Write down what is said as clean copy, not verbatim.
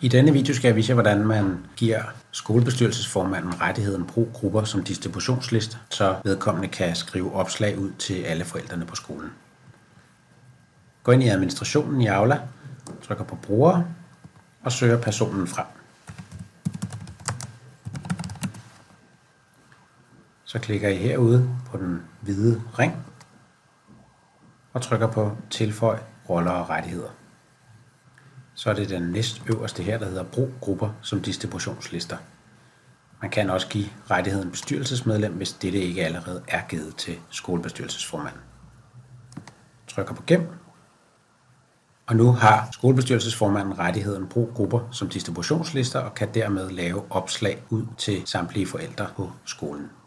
I denne video skal jeg vise jer, hvordan man giver skolebestyrelsesformanden rettigheden brug grupper som distributionsliste, så vedkommende kan skrive opslag ud til alle forældrene på skolen. Gå ind i administrationen i Aula, trykker på brugere og søger personen frem. Så klikker I herude på den hvide ring og trykker på tilføj roller og rettigheder. Så er det den næstøverste her, der hedder brug grupper som distributionslister. Man kan også give rettigheden bestyrelsesmedlem, hvis dette ikke allerede er givet til skolebestyrelsesformanden. Trykker på gem. Og nu har skolebestyrelsesformanden rettigheden brug grupper som distributionslister og kan dermed lave opslag ud til samtlige forældre på skolen.